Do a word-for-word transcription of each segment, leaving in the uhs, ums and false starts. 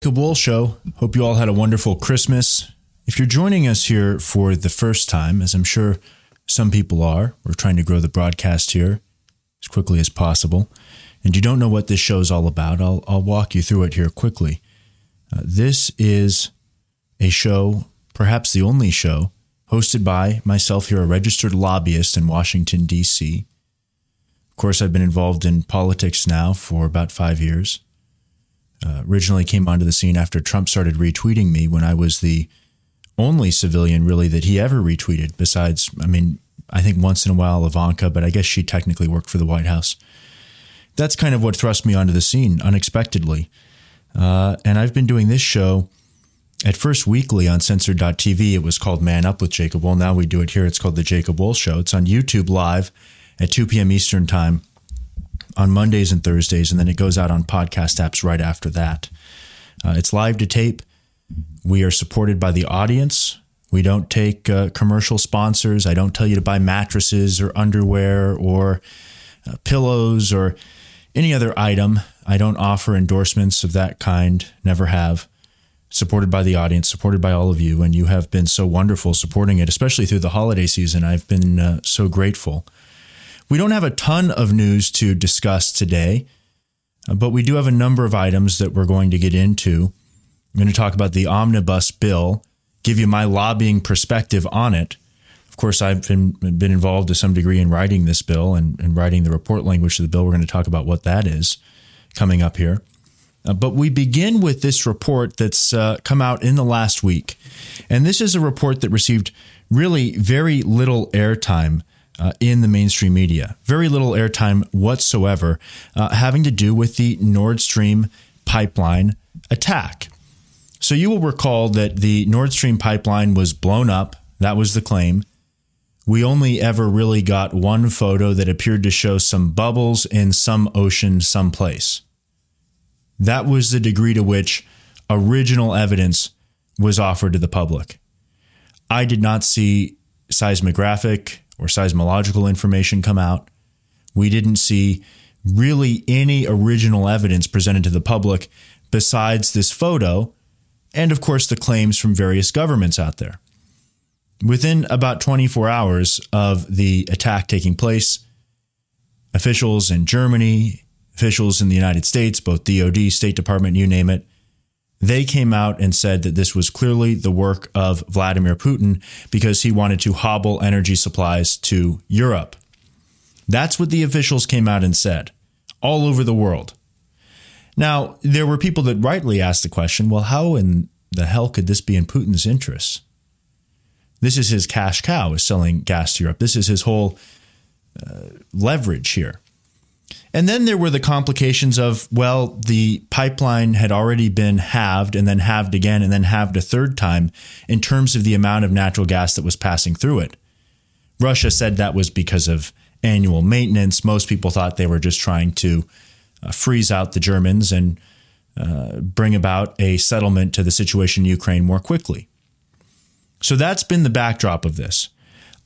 Jacob Wohl Show. Hope you all had a wonderful Christmas. If you're joining us here for the first time, as I'm sure some people are, we're trying to grow the broadcast here as quickly as possible, and you don't know what this show is all about, I'll, I'll walk you through it here quickly. Uh, this is a show, perhaps the only show, hosted by myself here, a registered lobbyist in Washington, D C. Of course, I've been involved in politics now for about five years. Uh, originally came onto the scene after Trump started retweeting me when I was the only civilian really that he ever retweeted besides, I mean, I think once in a while Ivanka, but I guess she technically worked for the White House. That's kind of what thrust me onto the scene unexpectedly. Uh, and I've been doing this show at first weekly on Censored dot T V. It was called Man Up with Jacob Wohl. Now we do it here. It's called The Jacob Wohl Show. It's on YouTube live at two p.m. Eastern time on Mondays and Thursdays, and then it goes out on podcast apps right after that. Uh, it's live to tape. We are supported by the audience. We don't take uh, commercial sponsors. I don't tell you to buy mattresses or underwear or uh, pillows or any other item. I don't offer endorsements of that kind. Never have. Supported by the audience, supported by all of you, and you have been so wonderful supporting it, especially through the holiday season. I've been uh, so grateful. We don't have a ton of news to discuss today, but we do have a number of items that we're going to get into. I'm going to talk about the omnibus bill, give you my lobbying perspective on it. Of course, I've been, been involved to some degree in writing this bill and, and writing the report language of the bill. We're going to talk about what that is coming up here. Uh, but we begin with this report that's uh, come out in the last week. And this is a report that received really very little airtime Uh, in the mainstream media, very little airtime whatsoever, uh, having to do with the Nord Stream pipeline attack. So you will recall that the Nord Stream pipeline was blown up. That was the claim. We only ever really got one photo that appeared to show some bubbles in some ocean someplace. That was the degree to which original evidence was offered to the public. I did not see seismographic or seismological information come out. We didn't see really any original evidence presented to the public besides this photo and, of course, the claims from various governments out there. Within about twenty-four hours of the attack taking place, officials in Germany, officials in the United States, both D O D, State Department, you name it, they came out and said that this was clearly the work of Vladimir Putin because he wanted to hobble energy supplies to Europe. That's what the officials came out and said all over the world. Now, there were people that rightly asked the question, well, how in the hell could this be in Putin's interests? This is his cash cow, is selling gas to Europe. This is his whole uh, leverage here. And then there were the complications of, well, the pipeline had already been halved and then halved again and then halved a third time in terms of the amount of natural gas that was passing through it. Russia said that was because of annual maintenance. Most people thought they were just trying to uh, freeze out the Germans and uh, bring about a settlement to the situation in Ukraine more quickly. So that's been the backdrop of this.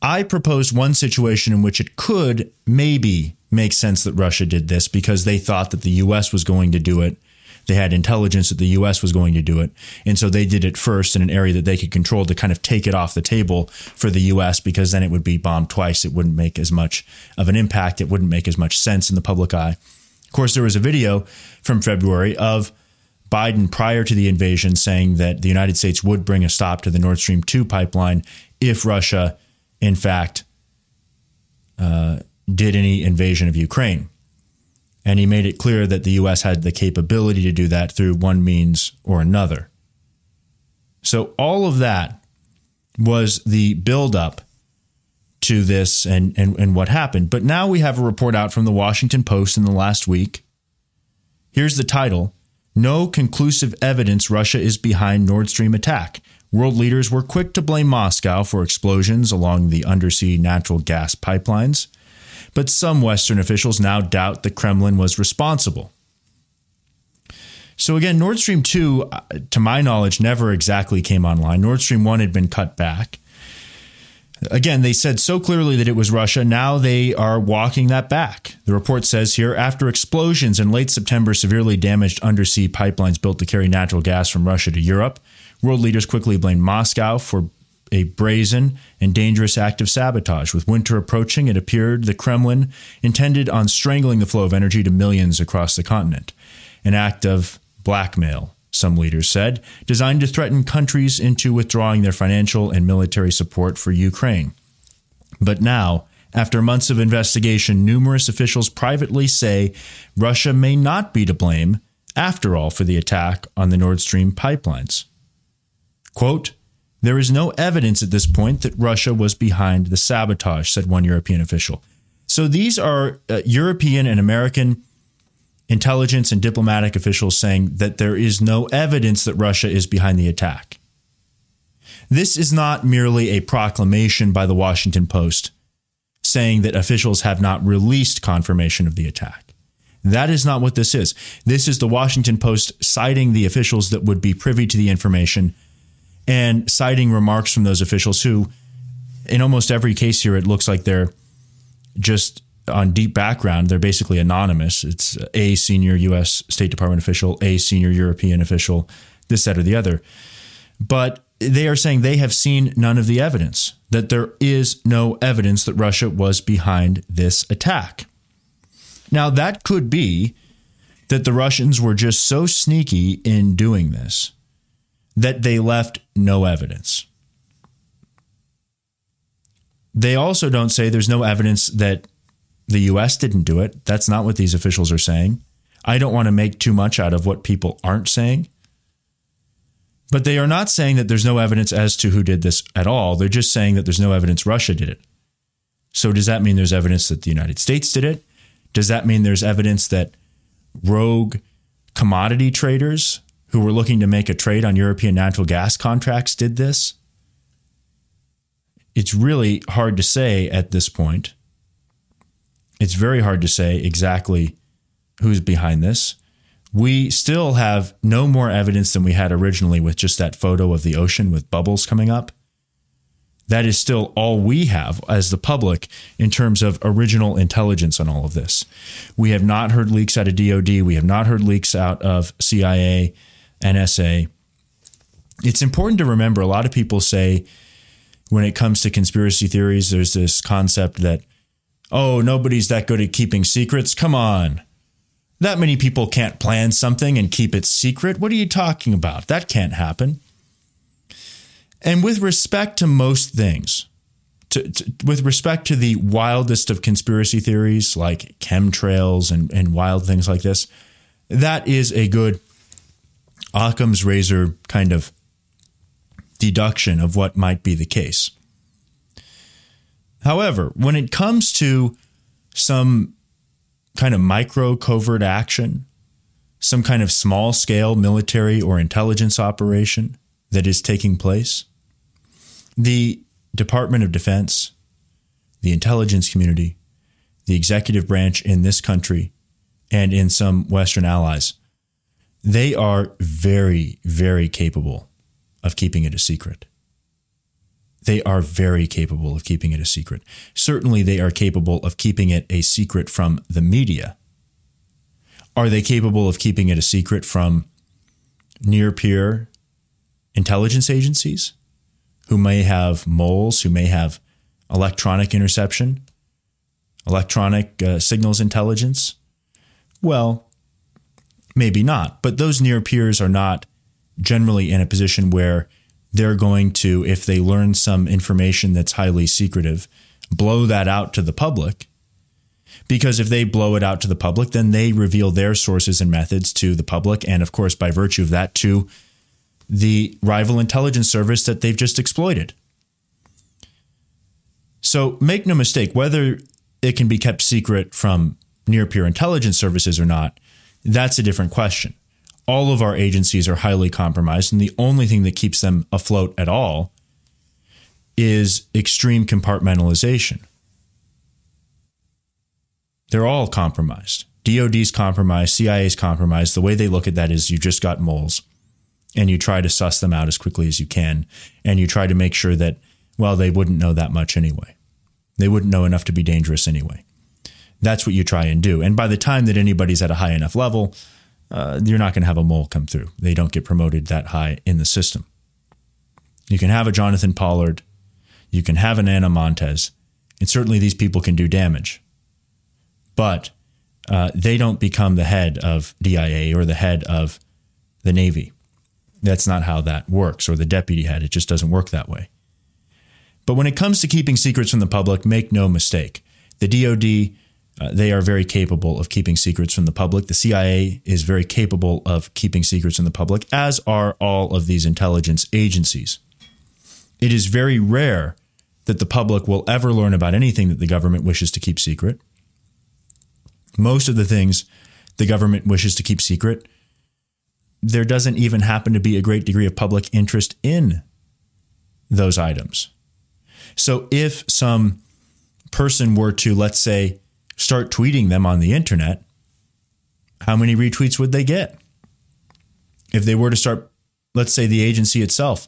I proposed one situation in which it could maybe makes sense that Russia did this because they thought that the U S was going to do it. They had intelligence that the U S was going to do it. And so they did it first in an area that they could control to kind of take it off the table for the U S because then it would be bombed twice. It wouldn't make as much of an impact. It wouldn't make as much sense in the public eye. Of course, there was a video from February of Biden prior to the invasion saying that the United States would bring a stop to the Nord Stream two pipeline if Russia, in fact, uh, did any invasion of Ukraine. And he made it clear that the U S had the capability to do that through one means or another. So all of that was the buildup to this and, and, and what happened. But now we have a report out from the Washington Post in the last week. Here's the title. No conclusive evidence Russia is behind Nord Stream attack. World leaders were quick to blame Moscow for explosions along the undersea natural gas pipelines. But some Western officials now doubt the Kremlin was responsible. So again, Nord Stream two, to my knowledge, never exactly came online. Nord Stream one had been cut back. Again, they said so clearly that it was Russia. Now they are walking that back. The report says here, after explosions in late September severely damaged undersea pipelines built to carry natural gas from Russia to Europe, world leaders quickly blamed Moscow for a brazen and dangerous act of sabotage. With winter approaching, it appeared the Kremlin intended on strangling the flow of energy to millions across the continent. An act of blackmail, some leaders said, designed to threaten countries into withdrawing their financial and military support for Ukraine. But now, after months of investigation, numerous officials privately say Russia may not be to blame, after all, for the attack on the Nord Stream pipelines. Quote, "There is no evidence at this point that Russia was behind the sabotage," said one European official. So these are uh, European and American intelligence and diplomatic officials saying that there is no evidence that Russia is behind the attack. This is not merely a proclamation by the Washington Post saying that officials have not released confirmation of the attack. That is not what this is. This is the Washington Post citing the officials that would be privy to the information and citing remarks from those officials who, in almost every case here, it looks like they're just on deep background, they're basically anonymous. It's a senior U S. State Department official, a senior European official, this, that, or the other. But they are saying they have seen none of the evidence, that there is no evidence that Russia was behind this attack. Now, that could be that the Russians were just so sneaky in doing this that they left no evidence. They also don't say there's no evidence that the U S didn't do it. That's not what these officials are saying. I don't want to make too much out of what people aren't saying. But they are not saying that there's no evidence as to who did this at all. They're just saying that there's no evidence Russia did it. So does that mean there's evidence that the United States did it? Does that mean there's evidence that rogue commodity traders who were looking to make a trade on European natural gas contracts did this? It's really hard to say at this point. It's very hard to say exactly who's behind this. We still have no more evidence than we had originally with just that photo of the ocean with bubbles coming up. That is still all we have as the public in terms of original intelligence on all of this. We have not heard leaks out of D O D. We have not heard leaks out of C I A, N S A. It's important to remember, a lot of people say when it comes to conspiracy theories, there's this concept that, oh, nobody's that good at keeping secrets. Come on. That many people can't plan something and keep it secret. What are you talking about? That can't happen. And with respect to most things, to, to, with respect to the wildest of conspiracy theories like chemtrails and, and wild things like this, that is a good Occam's razor kind of deduction of what might be the case. However, when it comes to some kind of micro covert action, some kind of small scale military or intelligence operation that is taking place, the Department of Defense, the intelligence community, the executive branch in this country and in some Western allies, they are very, very capable of keeping it a secret. They are very capable of keeping it a secret. Certainly, they are capable of keeping it a secret from the media. Are they capable of keeping it a secret from near-peer intelligence agencies who may have moles, who may have electronic interception, electronic uh, signals intelligence? Well, maybe not. But those near-peers are not generally in a position where they're going to, if they learn some information that's highly secretive, blow that out to the public. Because if they blow it out to the public, then they reveal their sources and methods to the public. And of course, by virtue of that, to the rival intelligence service that they've just exploited. So make no mistake, whether it can be kept secret from near-peer intelligence services or not, that's a different question. All of our agencies are highly compromised, and the only thing that keeps them afloat at all is extreme compartmentalization. They're all compromised. D O D's compromised, C I A's compromised. The way they look at that is you just got moles, and you try to suss them out as quickly as you can, and you try to make sure that Well, they wouldn't know that much anyway. They wouldn't know enough to be dangerous anyway. That's what you try and do. And by the time that anybody's at a high enough level, uh, you're not going to have a mole come through. They don't get promoted that high in the system. You can have a Jonathan Pollard. You can have an Ana Montes. And certainly these people can do damage. But uh, they don't become the head of D I A or the head of the Navy. That's not how that works, or the deputy head. It just doesn't work that way. But when it comes to keeping secrets from the public, make no mistake. The D O D, uh, they are very capable of keeping secrets from the public. The C I A is very capable of keeping secrets from the public, as are all of these intelligence agencies. It is very rare that the public will ever learn about anything that the government wishes to keep secret. Most of the things the government wishes to keep secret, there doesn't even happen to be a great degree of public interest in those items. So if some person were to, let's say, start tweeting them on the internet, how many retweets would they get? If they were to start, let's say the agency itself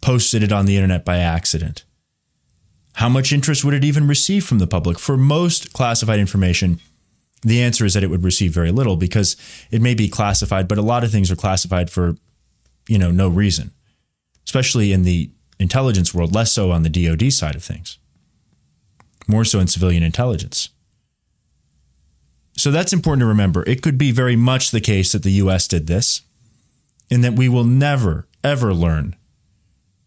posted it on the internet by accident, how much interest would it even receive from the public? For most classified information, the answer is that it would receive very little, because it may be classified, but a lot of things are classified for, you know, no reason, especially in the intelligence world, less so on the D O D side of things, more so in civilian intelligence. So that's important to remember. It could be very much the case that the U S did this, and that we will never, ever learn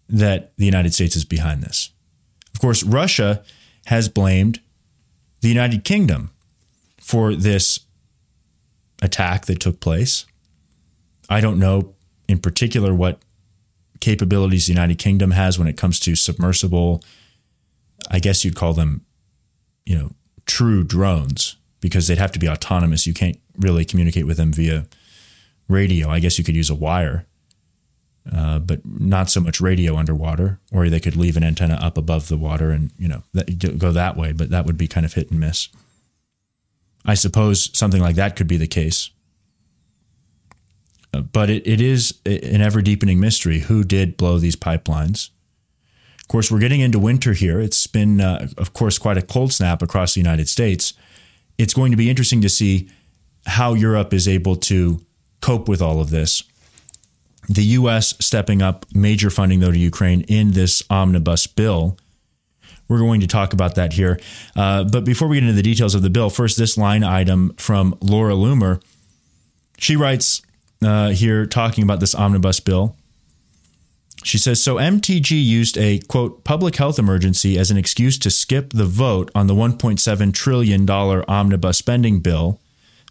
that the United States is behind this. Of course, Russia has blamed the United Kingdom for this attack that took place. I don't know in particular what capabilities the United Kingdom has when it comes to submersible, I guess you'd call them, you know, true drones, because they'd have to be autonomous. You can't really communicate with them via radio. I guess you could use a wire, uh, but not so much radio underwater, or they could leave an antenna up above the water and, you know, that, go that way, but that would be kind of hit and miss. I suppose something like that could be the case. But it, it is an ever-deepening mystery who did blow these pipelines. Of course, we're getting into winter here. It's been, uh, of course, quite a cold snap across the United States. It's going to be interesting to see how Europe is able to cope with all of this. The U S stepping up major funding, though, to Ukraine in this omnibus bill. We're going to talk about that here. Uh, but before we get into the details of the bill, first, this line item from Laura Loomer. She writes... Uh, here talking about this omnibus bill. She says, so M T G used a, quote, public health emergency as an excuse to skip the vote on the one point seven trillion dollars omnibus spending bill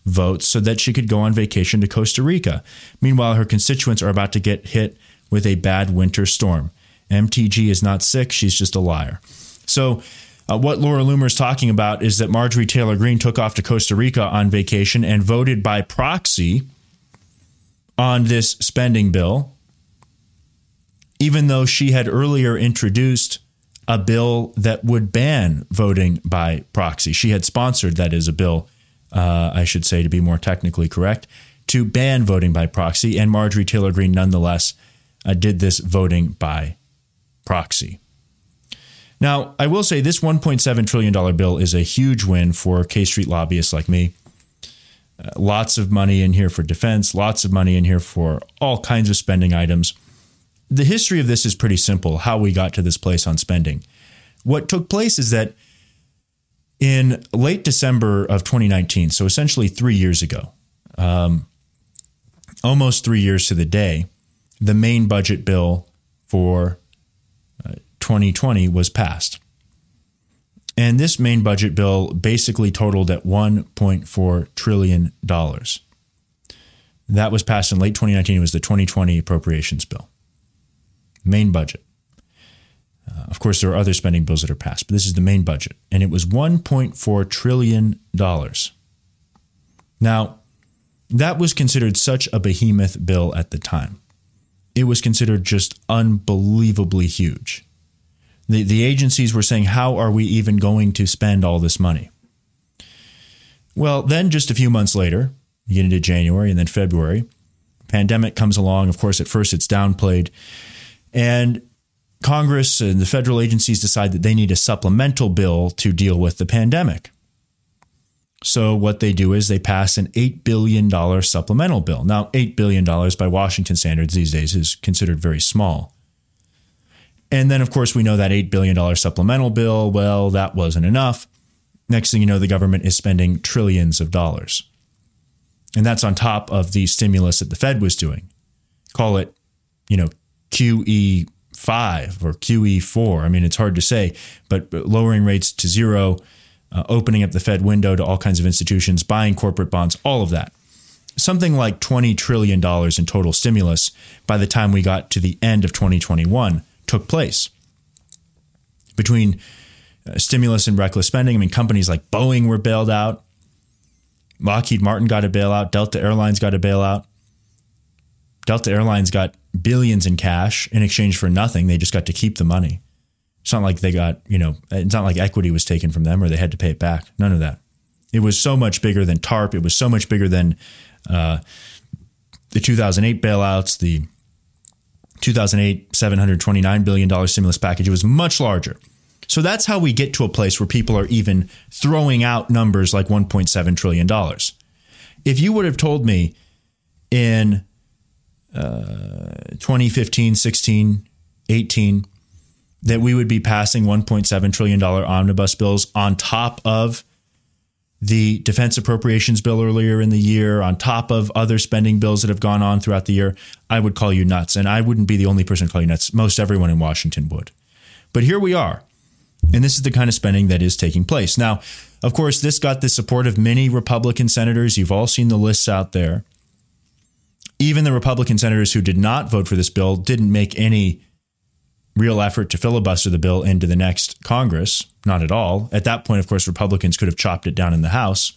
votes so that she could go on vacation to Costa Rica. Meanwhile, her constituents are about to get hit with a bad winter storm. M T G is not sick. She's just a liar. So uh, what Laura Loomer is talking about is that Marjorie Taylor Greene took off to Costa Rica on vacation and voted by proxy on this spending bill, even though she had earlier introduced a bill that would ban voting by proxy. She had sponsored, that is, a bill, uh, I should say, to be more technically correct, to ban voting by proxy. And Marjorie Taylor Greene, nonetheless, uh, did this voting by proxy. Now, I will say this one point seven trillion dollars bill is a huge win for K Street lobbyists like me. Uh, lots of money in here for defense, lots of money in here for all kinds of spending items. The history of this is pretty simple, how we got to this place on spending. What took place is that in late December of twenty nineteen, so essentially three years ago, um, almost three years to the day, the main budget bill for uh, twenty twenty was passed. And this main budget bill basically totaled at one point four trillion dollars. That was passed in late twenty nineteen. It was the twenty twenty appropriations bill, main budget. Uh, of course, there are other spending bills that are passed, but this is the main budget. And it was one point four trillion dollars. Now, that was considered such a behemoth bill at the time. It was considered just unbelievably huge. The, the agencies were saying, how are we even going to spend all this money? Well, then just a few months later, you get into January and then February, pandemic comes along. Of course, at first it's downplayed. And Congress and the federal agencies decide that they need a supplemental bill to deal with the pandemic. So what they do is they pass an eight billion dollars supplemental bill. Now, eight billion dollars by Washington standards these days is considered very small. And then, of course, we know that eight billion dollars supplemental bill, well, that wasn't enough. Next thing you know, the government is spending trillions of dollars. And that's on top of the stimulus that the Fed was doing. Call it, you know, Q E five or Q E four. I mean, it's hard to say, but lowering rates to zero, uh, opening up the Fed window to all kinds of institutions, buying corporate bonds, all of that. Something like twenty trillion dollars in total stimulus by the time we got to the end of twenty twenty-one took place. Between uh, stimulus and reckless spending, I mean, companies like Boeing were bailed out. Lockheed Martin got a bailout. Delta Airlines got a bailout. Delta Airlines got billions in cash in exchange for nothing. They just got to keep the money. It's not like they got, you know, it's not like equity was taken from them or they had to pay it back. None of that. It was so much bigger than TARP. It was so much bigger than uh, the two thousand eight bailouts, the two thousand eight seven hundred twenty-nine billion dollars stimulus package. It was much larger. So that's how we get to a place where people are even throwing out numbers like one point seven trillion dollars. If you would have told me in uh, twenty fifteen, sixteen, eighteen, that we would be passing one point seven trillion dollars omnibus bills on top of the defense appropriations bill earlier in the year, on top of other spending bills that have gone on throughout the year, I would call you nuts. And I wouldn't be the only person to call you nuts. Most everyone in Washington would. But here we are. And this is the kind of spending that is taking place. Now, of course, this got the support of many Republican senators. You've all seen the lists out there. Even the Republican senators who did not vote for this bill didn't make any real effort to filibuster the bill into the next Congress. Not at all. At that point, of course, Republicans could have chopped it down in the House.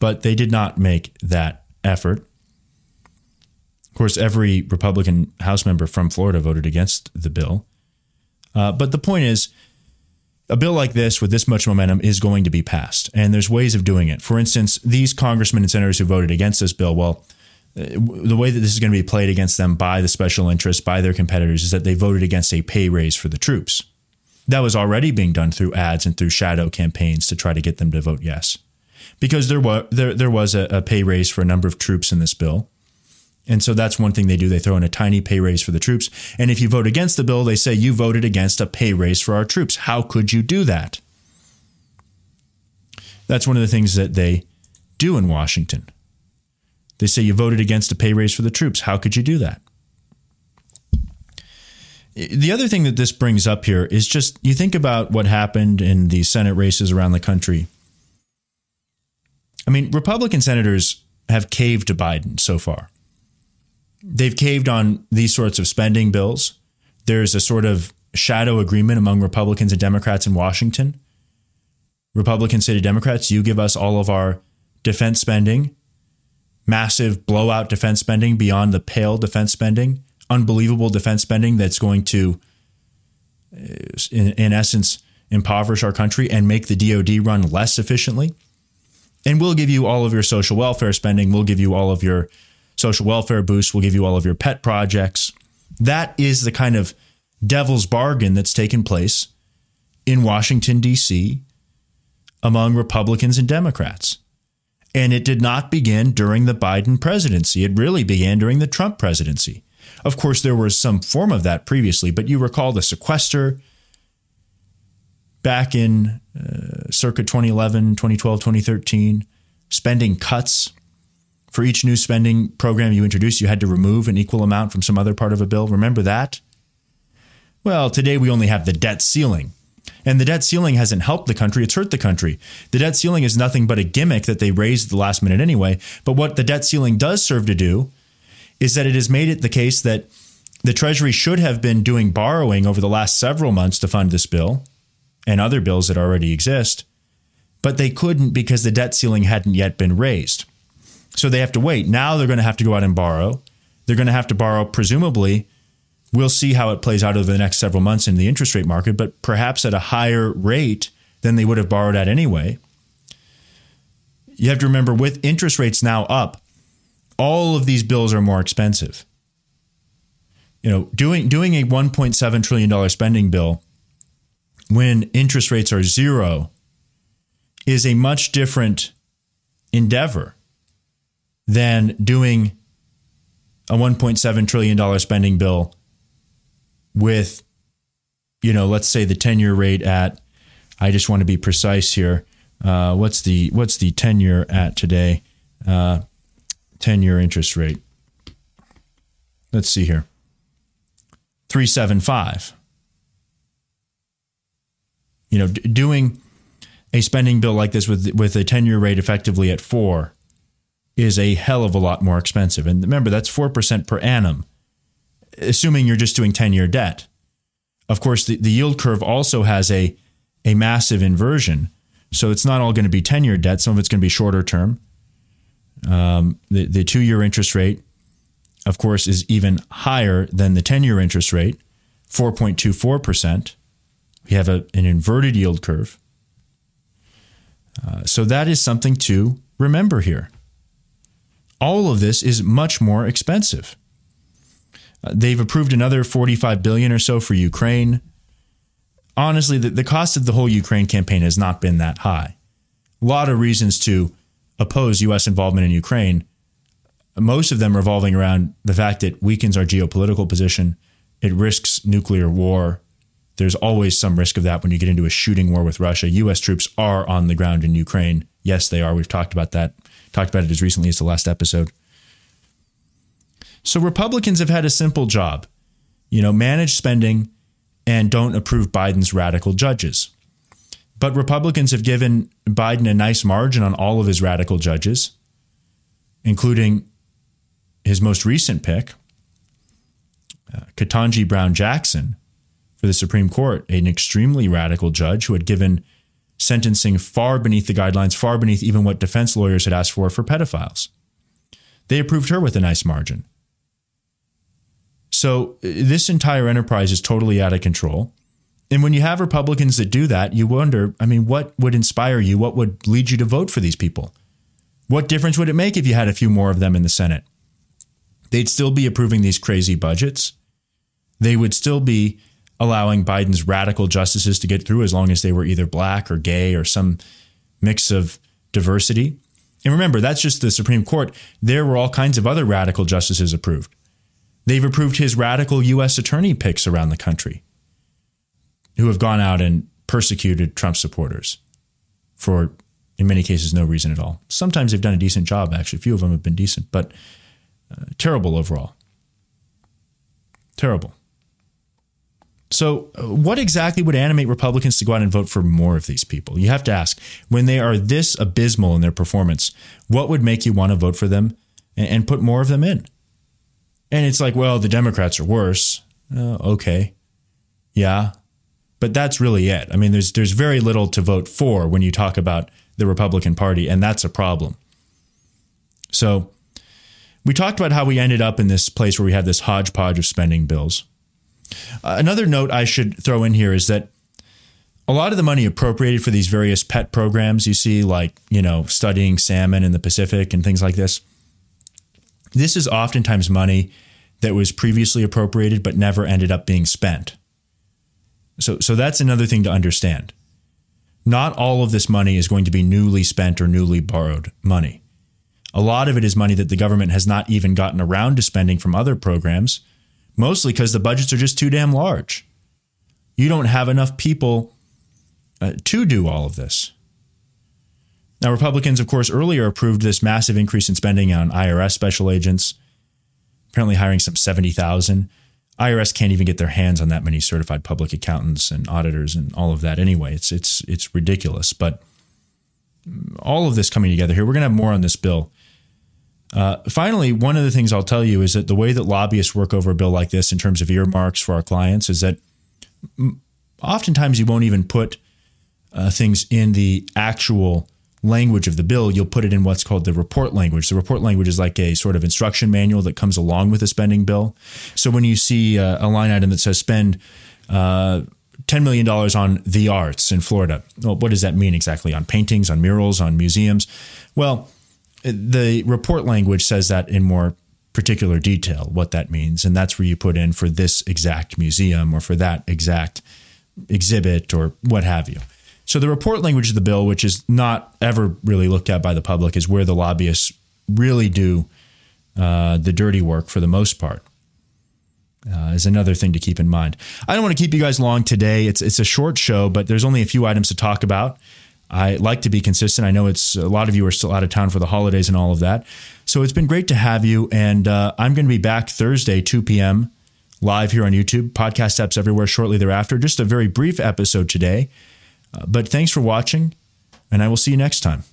But they did not make that effort. Of course, every Republican House member from Florida voted against the bill. Uh, but the point is, a bill like this with this much momentum is going to be passed. And there's ways of doing it. For instance, these congressmen and senators who voted against this bill, well, the way that this is going to be played against them by the special interests, by their competitors, is that they voted against a pay raise for the troops. That was already being done through ads and through shadow campaigns to try to get them to vote yes. Because there was, there, there was a, a pay raise for a number of troops in this bill. And so that's one thing they do. They throw in a tiny pay raise for the troops. And if you vote against the bill, they say you voted against a pay raise for our troops. How could you do that? That's one of the things that they do in Washington. They say you voted against a pay raise for the troops. How could you do that? The other thing that this brings up here is just you think about what happened in the Senate races around the country. I mean, Republican senators have caved to Biden so far. They've caved on these sorts of spending bills. There's a sort of shadow agreement among Republicans and Democrats in Washington. Republicans say to Democrats, you give us all of our defense spending, massive blowout defense spending beyond the pale defense spending, unbelievable defense spending that's going to, in, in essence, impoverish our country and make the D O D run less efficiently. And we'll give you all of your social welfare spending. We'll give you all of your social welfare boosts, will give you all of your pet projects. That is the kind of devil's bargain that's taken place in Washington, D C among Republicans and Democrats. And it did not begin during the Biden presidency. It really began during the Trump presidency. Of course, there was some form of that previously, but you recall the sequester back in uh, circa twenty eleven, twenty twelve, twenty thirteen, spending cuts. For each new spending program you introduced, you had to remove an equal amount from some other part of a bill. Remember that? Well, today we only have the debt ceiling. And the debt ceiling hasn't helped the country. It's hurt the country. The debt ceiling is nothing but a gimmick that they raised at the last minute anyway. But what the debt ceiling does serve to do is that it has made it the case that the Treasury should have been doing borrowing over the last several months to fund this bill and other bills that already exist. But they couldn't because the debt ceiling hadn't yet been raised. So they have to wait. Now they're going to have to go out and borrow. They're going to have to borrow, presumably. We'll see how it plays out over the next several months in the interest rate market, but perhaps at a higher rate than they would have borrowed at anyway. You have to remember, with interest rates now up, all of these bills are more expensive. you know, doing doing a one point seven trillion dollars spending bill when interest rates are zero is a much different endeavor than doing a one point seven trillion dollars spending bill with, you know, let's say the ten-year rate at, I just want to be precise here. Uh, what's the what's the ten-year at today? Uh, ten-year interest rate. Let's see here. three seventy-five. You know, d- doing a spending bill like this with with a ten-year rate effectively at four is a hell of a lot more expensive. And remember, that's four percent per annum, assuming you're just doing ten-year debt. Of course, the, the yield curve also has a, a massive inversion. So it's not all going to be ten-year debt. Some of it's going to be shorter term. Um, the, the two-year interest rate, of course, is even higher than the ten-year interest rate, four point two four percent. We have a, an inverted yield curve. Uh, so that is something to remember here. All of this is much more expensive. Uh, they've approved another forty-five billion dollars or so for Ukraine. Honestly, the, the cost of the whole Ukraine campaign has not been that high. A lot of reasons to oppose U S involvement in Ukraine, most of them revolving around the fact that it weakens our geopolitical position. It risks nuclear war. There's always some risk of that when you get into a shooting war with Russia. U S troops are on the ground in Ukraine. Yes, they are. We've talked about that. Talked about it as recently as the last episode. So Republicans have had a simple job, you know, manage spending and don't approve Biden's radical judges. But Republicans have given Biden a nice margin on all of his radical judges, including his most recent pick, uh, Ketanji Brown Jackson for the Supreme Court, an extremely radical judge who had given sentencing far beneath the guidelines, far beneath even what defense lawyers had asked for for pedophiles. They approved her with a nice margin. So this entire enterprise is totally out of control. And when you have Republicans that do that, you wonder, I mean, what would inspire you? What would lead you to vote for these people? What difference would it make if you had a few more of them in the Senate? They'd still be approving these crazy budgets. They would still be allowing Biden's radical justices to get through as long as they were either black or gay or some mix of diversity. And remember, that's just the Supreme Court. There were all kinds of other radical justices approved. They've approved his radical U S attorney picks around the country who have gone out and persecuted Trump supporters for, in many cases, no reason at all. Sometimes they've done a decent job, actually. A few of them have been decent, but uh, terrible overall. Terrible. So what exactly would animate Republicans to go out and vote for more of these people? You have to ask, when they are this abysmal in their performance, what would make you want to vote for them and, and put more of them in? And it's like, well, the Democrats are worse. Uh, okay. Yeah. But that's really it. I mean, there's there's very little to vote for when you talk about the Republican Party, and that's a problem. So we talked about how we ended up in this place where we had this hodgepodge of spending bills. Uh, another note I should throw in here is that a lot of the money appropriated for these various pet programs you see, like, you know, studying salmon in the Pacific and things like this, this is oftentimes money that was previously appropriated but never ended up being spent. So, so that's another thing to understand. Not all of this money is going to be newly spent or newly borrowed money. A lot of it is money that the government has not even gotten around to spending from other programs, mostly because the budgets are just too damn large. You don't have enough people uh, to do all of this. Now, Republicans, of course, earlier approved this massive increase in spending on I R S special agents, apparently hiring some seventy thousand. I R S can't even get their hands on that many certified public accountants and auditors and all of that anyway. It's it's it's ridiculous. But all of this coming together here, we're going to have more on this bill. Uh, finally, one of the things I'll tell you is that the way that lobbyists work over a bill like this in terms of earmarks for our clients is that oftentimes you won't even put uh, things in the actual language of the bill. You'll put it in what's called the report language. The report language is like a sort of instruction manual that comes along with a spending bill. So when you see a, a line item that says spend uh, ten million dollars on the arts in Florida, well, what does that mean exactly? On paintings, on murals, on museums? Well, the report language says that in more particular detail what that means. And that's where you put in for this exact museum or for that exact exhibit or what have you. So the report language of the bill, which is not ever really looked at by the public, is where the lobbyists really do uh, the dirty work for the most part. Uh, is another thing to keep in mind. I don't want to keep you guys long today. It's it's a short show, but there's only a few items to talk about. I like to be consistent. I know it's a lot of you are still out of town for the holidays and all of that. So it's been great to have you. And uh, I'm going to be back Thursday, two p.m. live here on YouTube, podcast apps everywhere shortly thereafter. Just a very brief episode today. Uh, but thanks for watching, and I will see you next time.